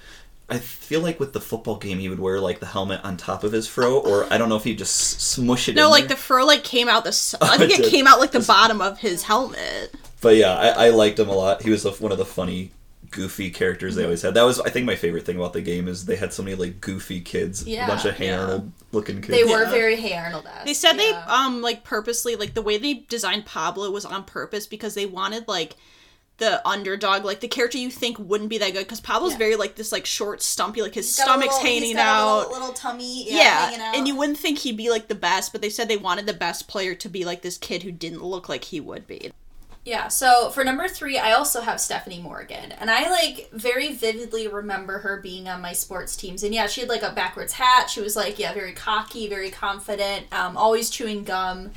I feel like with the football game, he would wear, like, the helmet on top of his fro, or I don't know if he'd just smush it in. No, like, the fro, like, came out the... I think it came out, like, the bottom of his helmet. But, yeah, I liked him a lot. He was one of the funny, goofy characters they always had. That was, I think, my favorite thing about the game is they had so many, like, goofy kids. Yeah. A bunch of Hey Arnold-looking kids. They were very Hey Arnold-esque. They said they, like, purposely, like, the way they designed Pablo was on purpose because they wanted, like... the underdog, like, the character you think wouldn't be that good, because Pablo's very, like, this, like, short, stumpy, like, his stomach's hanging out. He's got a little tummy, hanging out. And you wouldn't think he'd be, like, the best, but they said they wanted the best player to be, like, this kid who didn't look like he would be. Yeah, so for number 3, I also have Stephanie Morgan, and I, like, very vividly remember her being on my sports teams, and she had, like, a backwards hat, she was, like, very cocky, very confident, always chewing gum.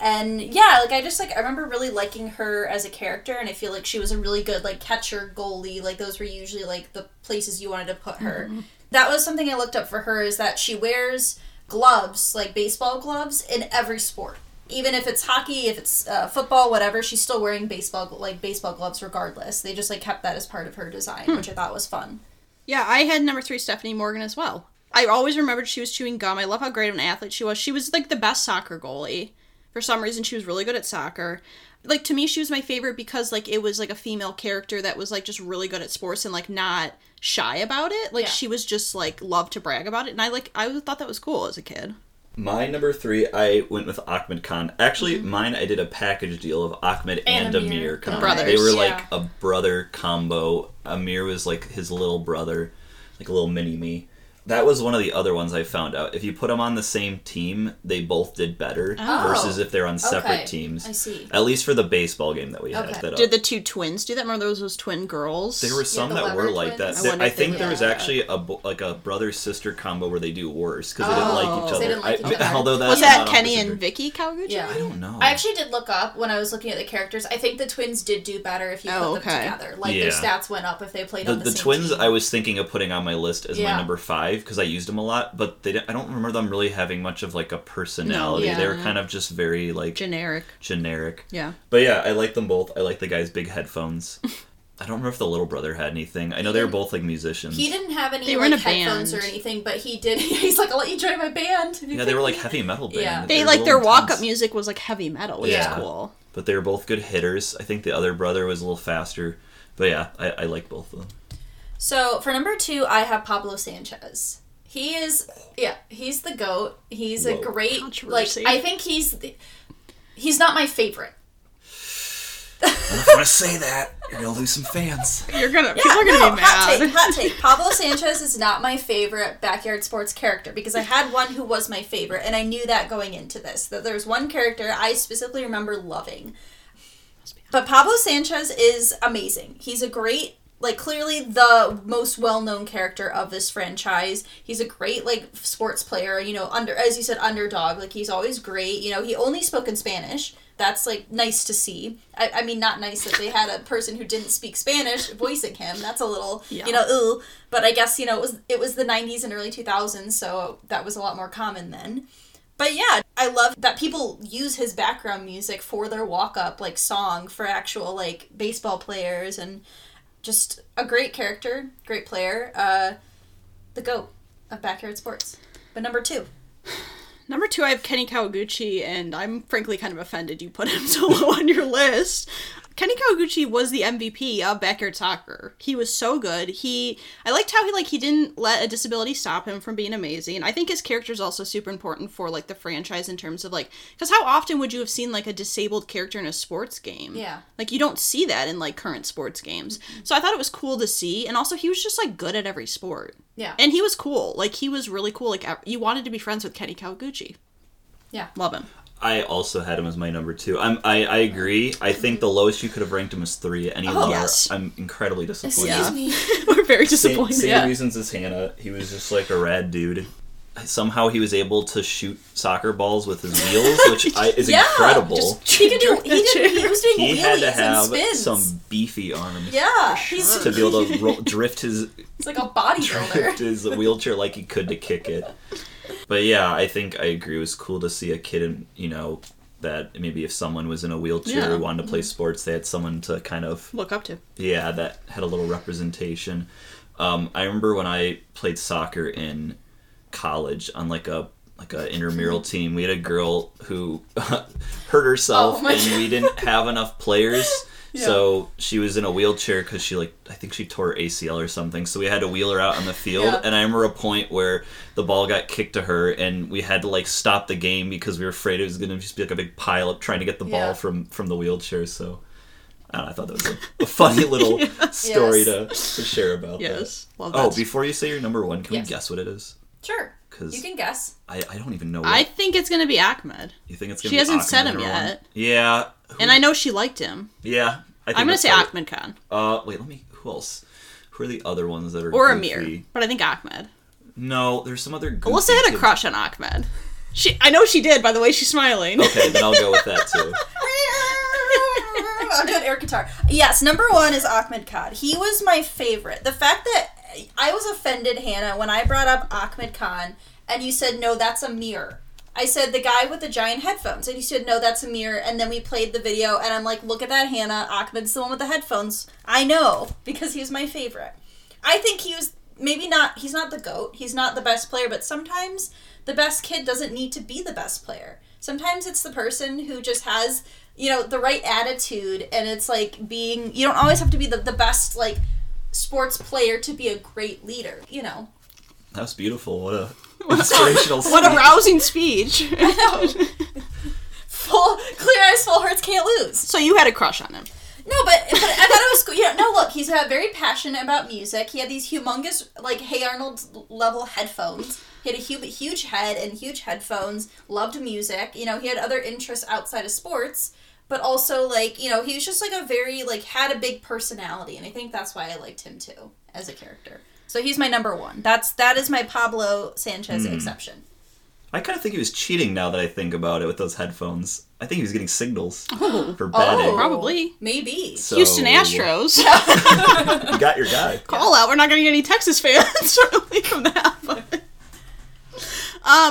And, like, I just, like, I remember really liking her as a character, and I feel like she was a really good, like, catcher, goalie, like, those were usually, like, the places you wanted to put her. Mm-hmm. That was something I looked up for her, is that she wears gloves, like, baseball gloves, in every sport. Even if it's hockey, if it's football, whatever, she's still wearing baseball gloves regardless. They just, like, kept that as part of her design, which I thouought was fun. Yeah, I had number 3 Stephanie Morgan as well. I always remembered she was chewing gum. I love how great of an athlete she was. She was, like, the best soccer goalie. For some reason, she was really good at soccer. Like, to me, she was my favorite because, like, it was, like, a female character that was, like, just really good at sports and, like, not shy about it. Like, she was just, like, loved to brag about it. And I thought that was cool as a kid. My number 3, I went with Ahmed Khan. Actually, mine, I did a package deal of Ahmed and Amir Khan. Brothers, they were, like, a brother combo. Amir was, like, his little brother, like a little mini-me. That was one of the other ones I found out. If you put them on the same team, they both did better versus if they're on separate teams. I see. At least for the baseball game that we had. That did the two twins do that? Remember those twin girls? There were some that were like twins. That. I think there was actually a brother-sister combo where they do worse because they didn't like each other. They didn't like each other. Although was that Kenny and Vicky Kawaguchi? Yeah. I don't know. I actually did look up when I was looking at the characters. I think the twins did do better if you put them together. Like their stats went up if they played on the same team. The twins I was thinking of putting on my list as my number 5. Because I used them a lot, but I don't remember them really having much of, like, a personality. No, they were kind of just very, like... Generic. Yeah. But yeah, I like them both. I like the guy's big headphones. I don't remember if the little brother had anything. I know they were both, like, musicians. He didn't have any, like, headphones band. Or anything, but he did. He's like, I'll let you join my band. They were, like, heavy metal band. Yeah. They like, their walk-up music was, like, heavy metal, which is cool. But they were both good hitters. I think the other brother was a little faster. But yeah, I like both of them. So, for number 2, I have Pablo Sanchez. He is, he's the GOAT. He's a great, like, I think he's not my favorite. And if I say that, you're gonna lose some fans. People are gonna be mad. Hot take. Pablo Sanchez is not my favorite Backyard Sports character because I had one who was my favorite, and I knew that going into this. That there's one character I specifically remember loving. But Pablo Sanchez is amazing. He's a great, like, clearly the most well-known character of this franchise. He's a great, like, sports player, you know, underdog. Like, he's always great. You know, he only spoke in Spanish. That's, like, nice to see. I mean, not nice that they had a person who didn't speak Spanish voicing him. That's a little, yeah. You know, ew. But I guess, you know, it was the 90s and early 2000s, so that was a lot more common then. But yeah, I love that people use his background music for their walk-up, like, song for actual, like, baseball players, and just a great character, great player, the GOAT of Backyard Sports. But number two, I have Kenny Kawaguchi, and I'm frankly kind of offended you put him so low on your list. Kenny Kawaguchi was the MVP of Backyard Soccer. He was so good. I liked how he didn't let a disability stop him from being amazing. I think his character is also super important for, like, the franchise in terms of, like, because how often would you have seen, like, a disabled character in a sports game? Yeah. Like, you don't see that in, like, current sports games. Mm-hmm. So I thought it was cool to see. And also, he was just, like, good at every sport. Yeah. And he was cool. Like, he was really cool. Like, you wanted to be friends with Kenny Kawaguchi. Yeah. Love him. I also had him as my number two. I agree. I think the lowest you could have ranked him is three. Any lower, yes. I'm incredibly disappointed. Excuse me. We're very disappointed. Same reasons as Hannah. He was just like a rad dude. Somehow he was able to shoot soccer balls with his wheels, which is incredible. He had to have some beefy arms. Yeah, to be able to drift his. It's like a bodybuilder. His wheelchair like he could to kick it. But yeah, I think I agree. It was cool to see a kid in, you know, that maybe if someone was in a wheelchair who wanted to play sports, they had someone to kind of look up to. Yeah, that had a little representation. I remember when I played soccer in college on like a intramural team, we had a girl who hurt herself and we didn't have enough players. Yeah. So she was in a wheelchair because she, like, I think she tore her ACL or something. So we had to wheel her out on the field. Yeah. And I remember a point where the ball got kicked to her and we had to, like, stop the game because we were afraid it was going to just be like a big pile up trying to get the ball from the wheelchair. So I don't know, I thought that was a funny little story to share about. Yes. That. Love that. Oh, before you say your number one, can we guess what it is? Sure. You can guess. I don't even know. I think it's going to be Ahmed. You think it's going to be Ahmed? She hasn't said him yet. Yeah. And I know she liked him. Yeah. I'm going to say Ahmed Khan. Wait, let me... Who else? Who are the other ones that are goofy? Or Amir. But I think Ahmed. No, there's some other goofy... Alyssa had a crush on Ahmed. I know she did, by the way. She's smiling. Okay, then I'll go with that, too. I'm doing air guitar. Yes, number one is Ahmed Khan. He was my favorite. The fact that... I was offended, Hannah, when I brought up Ahmed Khan, and you said, no, that's Amir. I said, the guy with the giant headphones. And you said, no, that's Amir. And then we played the video, and I'm like, look at that, Hannah. Ahmed's the one with the headphones. I know, because he was my favorite. I think he was he's not the GOAT. He's not the best player, but sometimes the best kid doesn't need to be the best player. Sometimes it's the person who just has, you know, the right attitude, and it's like being, you don't always have to be the best, like, sports player to be a great leader, you know. That was beautiful. What a inspirational speech. What a rousing speech. I know. Clear eyes, full hearts, can't lose. So you had a crush on him. No, but I thought it was cool. You know, no, look, he's very passionate about music. He had these humongous, like, Hey Arnold level headphones. He had a huge head and huge headphones, loved music. You know, he had other interests outside of sports. But also, like, you know, he was just, like, a very, like, had a big personality. And I think that's why I liked him, too, as a character. So he's my number one. That is my Pablo Sanchez exception. I kind of think he was cheating now that I think about it with those headphones. I think he was getting signals for batting. Oh, probably. Maybe. So, Houston Astros. You got your guy. Call out. We're not going to get any Texas fans certainly from that. But.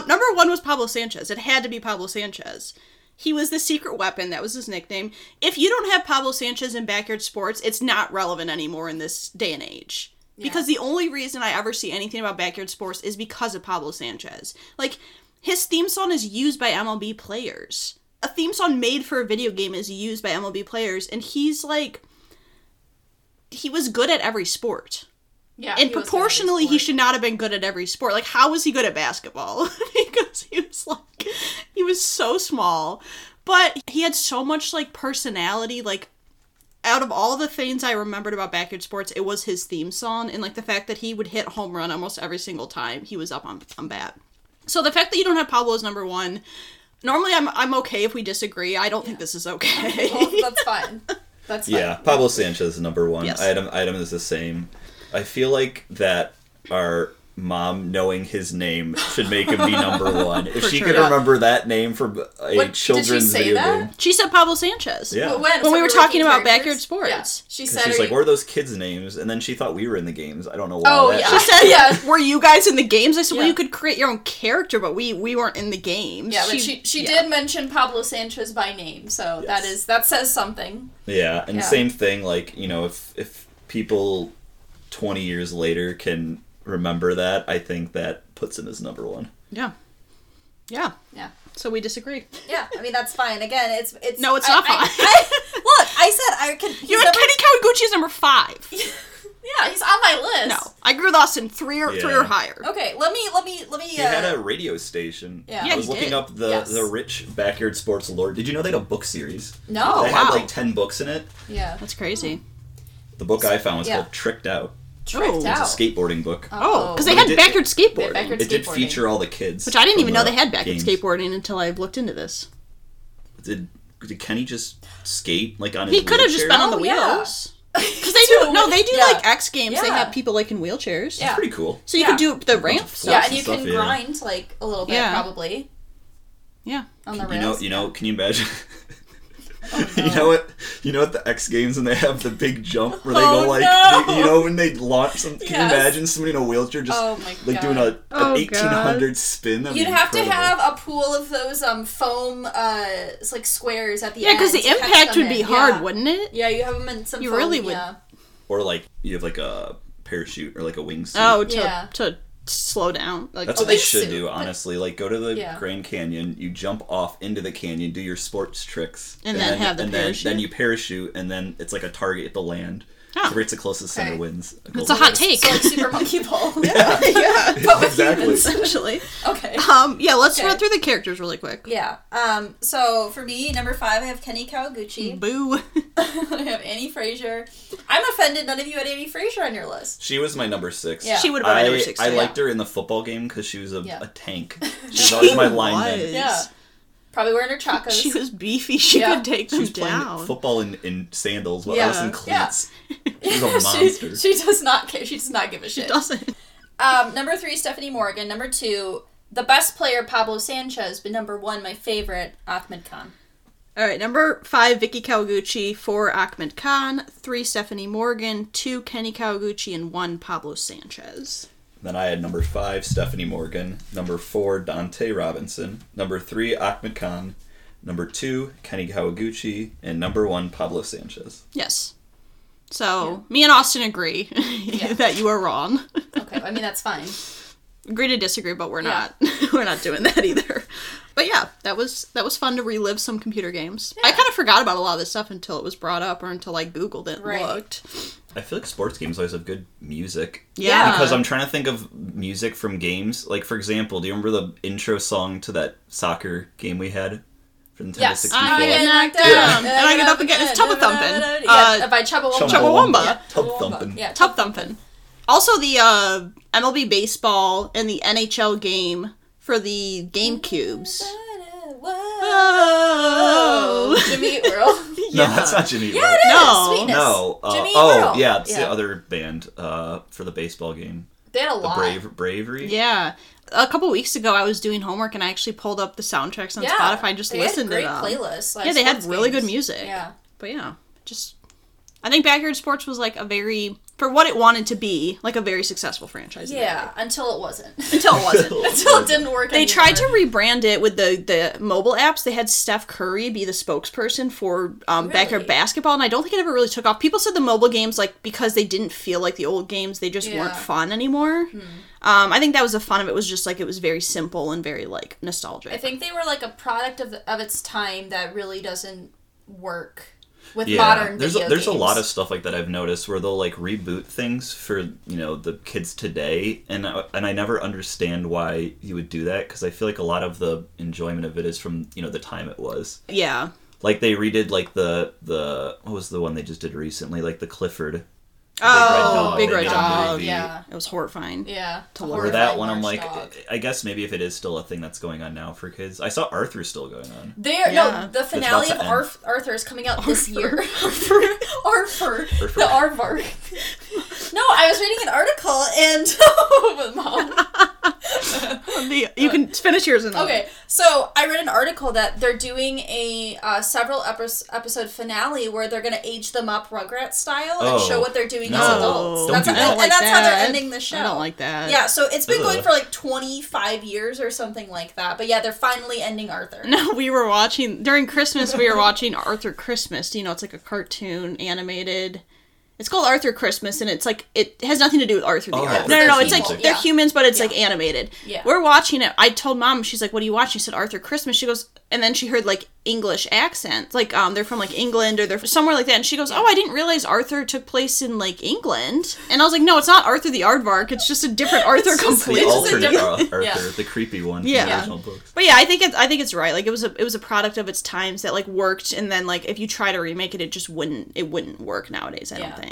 Number one was Pablo Sanchez. It had to be Pablo Sanchez. He was the secret weapon. That was his nickname. If you don't have Pablo Sanchez in Backyard Sports, it's not relevant anymore in this day and age. Yeah. Because the only reason I ever see anything about Backyard Sports is because of Pablo Sanchez. Like, his theme song is used by MLB players. A theme song made for a video game is used by MLB players, and he's like... He was good at every sport. Yeah, and proportionally, he should not have been good at every sport. Like, how was he good at basketball? Because he was like, he was so small. But he had so much, like, personality. Like, out of all the things I remembered about Backyard Sports, it was his theme song, and like the fact that he would hit home run almost every single time he was up on bat. So the fact that you don't have Pablo as number one, normally I'm okay if we disagree. I don't think this is okay. Well, that's fine. That's fine. Yeah, Pablo Sanchez is number one. Yes. Item is the same. I feel like that our mom knowing his name should make him be number one. If she could remember that name from a children's video game. She said Pablo Sanchez. Yeah. When we were talking about Backyard Sports. Yeah. She said, she's like, what are those kids' names? And then she thought we were in the games. I don't know why. Oh, yeah. She said, yeah, were you guys in the games? I said, well, you could create your own character, but we weren't in the games. Yeah, but she did mention Pablo Sanchez by name, so that says something. Yeah, and same thing, like, you know, if people 20 years later can remember that, I think that puts him as number one. Yeah. So we disagree. Yeah, I mean, that's fine. Again, it's no, it's not fine. Look, I said I can. You had Kenny Kawaguchi is number 5. Yeah, he's on my list. No, I grew lost in three or higher. Okay, let me. He had a radio station. Yeah, I was looking up the rich Backyard Sports lore. Did you know they had a book series? No, they had like 10 books in it. Yeah, that's crazy. The book I found was called Tricked Out. It's a skateboarding book. Oh, because they had Backyard Skateboarding. It did feature all the kids. Which I didn't even know they had Backyard Skateboarding until I looked into this. Did Kenny just skate like on his wheelchair? He could have just been on the wheels. Because they do like X Games. Yeah. They have people like in wheelchairs. Yeah. That's pretty cool. So you could do the ramps. Yeah, and you can grind like a little bit probably. Yeah. On the rails. You know, can you imagine... Oh, no. You know what the X Games and they have the big jump where they go like when they launch some you imagine somebody in a wheelchair just doing an 1800 spin? You'd have to have a pool of those foam squares at the end. Yeah, because the impact would be hard, wouldn't it? Yeah, you have them in some foam. You really would. Yeah. Or like you have like a parachute or like a wingsuit. Oh, to slow down. Like, that's what they should do, honestly. Like, go to the Grand Canyon, you jump off into the canyon, do your sports tricks, and then have the parachute. Then you parachute, and then it's like a target at the land. Oh. So it's the closest center wins. It's a hot take. So like Super Monkey Ball. Yeah. But with humans, essentially. Okay. Let's run through the characters really quick. Yeah. So for me, number 5, I have Kenny Kawaguchi. Boo. I have Annie Frazier. I'm offended none of you had Annie Frazier on your list. She was my number 6. Yeah. She would have been my number 6. I liked her in the football game because she was a tank. She was always my lineman. Yeah. Probably wearing her chacos. She was beefy. She could take them down. She was playing football in sandals while I was in cleats. Yeah. She's a monster. She does not care. She does not give a shit. She doesn't. Number 3, Stephanie Morgan. Number 2, the best player, Pablo Sanchez. But number 1, my favorite, Ahmed Khan. All right, number 5, Vicky Kawaguchi. 4, Ahmed Khan. 3, Stephanie Morgan. 2, Kenny Kawaguchi. And 1, Pablo Sanchez. Then I had number 5, Stephanie Morgan. Number 4, Dante Robinson. Number 3, Ahmed Khan. Number 2, Kenny Kawaguchi. And number 1, Pablo Sanchez. Yes. So, me and Austin agree that you are wrong. Okay, I mean, that's fine. Agree to disagree, but we're not doing that either. But yeah, that was fun to relive some computer games. Yeah. I kind of forgot about a lot of this stuff until it was brought up or until I Googled it and looked. I feel like sports games always have good music. Yeah. Because I'm trying to think of music from games. Like, for example, do you remember the intro song to that soccer game we had? For Nintendo 64? I get knocked down. And I get up again. It's Tub Thumpin'. Yeah, by Chubbawamba. Tub Thumpin'. Yeah, Tub Thumpin'. Also, the MLB Baseball and the NHL game for the GameCubes. Whoa. Jimmy Eat World. No, that's not Jimmy Eat World. Yeah, it is. No. Sweetness. No. Jimmy Eat World. Oh, yeah. It's the other band for the baseball game. They had a lot. Bravery. Yeah. A couple weeks ago, I was doing homework, and I actually pulled up the soundtracks on Spotify and just listened to them. They had great playlists. Yeah, they had really good music. Yeah. But yeah, I think Backyard Sports was like a very... For what it wanted to be, like a very successful franchise. Yeah, until it wasn't. Until it didn't work anymore. They tried to rebrand it with the mobile apps. They had Steph Curry be the spokesperson for Backyard Basketball, and I don't think it ever really took off. People said the mobile games, like, because they didn't feel like the old games, they just weren't fun anymore. Hmm. I think that was the fun of it, was just, like, it was very simple and very, like, nostalgic. I think they were, like, a product of its time that really doesn't work. With modern video games. There's a lot of stuff like that I've noticed where they'll like reboot things for, you know, the kids today, and I never understand why you would do that, because I feel like a lot of the enjoyment of it is from, you know, the time it was. Yeah. Like they redid like the what was the one they just did recently? Like the Clifford. Oh, Big Red Dog. Yeah. It was horrifying. Yeah. To look at that one, I'm like, I guess maybe if it is still a thing that's going on now for kids. I saw Arthur still going on. No, the finale of Arthur is coming out this year. The Arvar. No, I was reading an article and Mom. You can finish yours in a minute. Okay, so I read an article that they're doing a several episode finale where they're going to age them up Rugrats style and show what they're doing as adults. That's how they're ending the show. I don't like that. Yeah, so it's been going for like 25 years or something like that. But yeah, they're finally ending Arthur. No, we were watching, during Christmas, we were watching Arthur Christmas. You know, it's like a cartoon animated. It's called Arthur Christmas, and it's like, it has nothing to do with Arthur the Artist. No, it's like, they're humans, but it's like animated. Yeah. We're watching it. I told Mom, she's like, what are you watching? She said, Arthur Christmas. She goes, and then she heard like English accents. Like, they're from like England, or they're from somewhere like that. And she goes, oh, I didn't realize Arthur took place in like England. And I was like, no, it's not Arthur the Aardvark. It's just a different Arthur completely. It's the alternate Arthur, the creepy one from the original books. But yeah, I think it's right. Like, it was a product of its times that like worked. And then like, if you try to remake it, it wouldn't work nowadays, I don't think.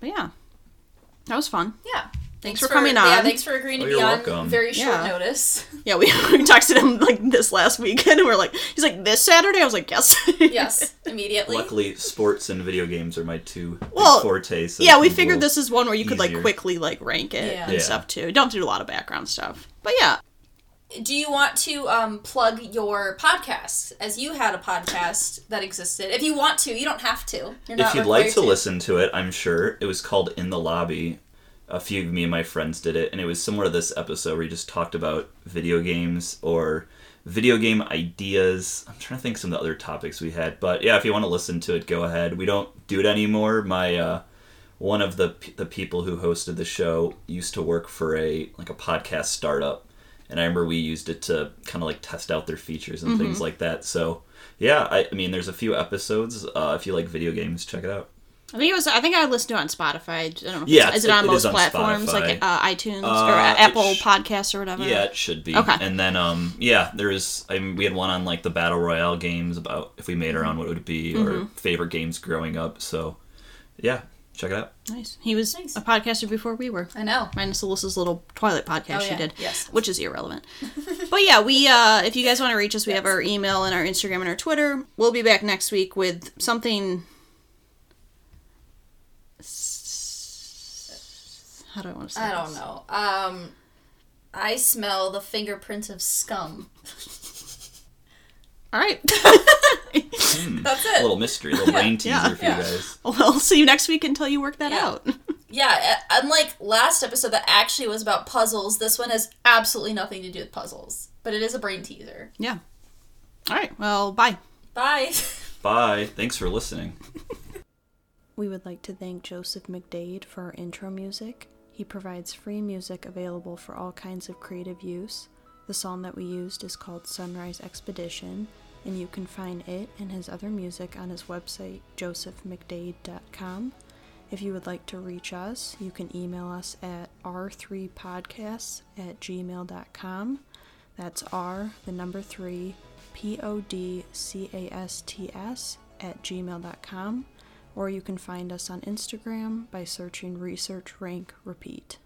But yeah, that was fun. Yeah. Thanks for coming on. Yeah, thanks for agreeing to be on. Welcome. Very short notice. Yeah, we texted him like this last weekend, and he's like, this Saturday? I was like, yes. Yes, immediately. Luckily, sports and video games are my two fortes. So yeah, we figured this is one where you could like quickly like rank it and stuff too. Don't do a lot of background stuff, but yeah. Do you want to plug your podcast, as you had a podcast that existed? If you want to, you don't have to. If you'd like to listen to it, I'm sure. It was called In the Lobby. A few of me and my friends did it, and it was similar to this episode where we just talked about video games or video game ideas. I'm trying to think of some of the other topics we had, but yeah, if you want to listen to it, go ahead. We don't do it anymore. My one of the people who hosted the show used to work for a podcast startup, and I remember we used it to kind of like test out their features and things like that. So yeah, I mean, there's a few episodes. If you like video games, check it out. I think I listened to it on Spotify. I don't know. Is it on most platforms, like iTunes or Apple Podcasts or whatever? Yeah, it should be. Okay. And then, we had one on like the Battle Royale games about if we made our own, what it would be, or favorite games growing up. So, yeah, check it out. Nice. He was a podcaster before we were. I know. Minus Alyssa's little Twilight podcast she did, which is irrelevant. But yeah, we if you guys want to reach us, we have our email and our Instagram and our Twitter. We'll be back next week with something. How do I want to say this? I don't know. I smell the fingerprints of scum. All right. That's it. A little mystery, a little brain teaser for you guys. Well, see you next week until you work that out. Yeah, unlike last episode that actually was about puzzles, this one has absolutely nothing to do with puzzles. But it is a brain teaser. Yeah. All right. Well, bye. Bye. Bye. Thanks for listening. We would like to thank Joseph McDade for our intro music. He provides free music available for all kinds of creative use. The song that we used is called Sunrise Expedition, and you can find it and his other music on his website, josephmcdade.com. If you would like to reach us, you can email us at r3podcasts@gmail.com. That's r, the number 3, podcasts @gmail.com. Or you can find us on Instagram by searching Research Rank Repeat.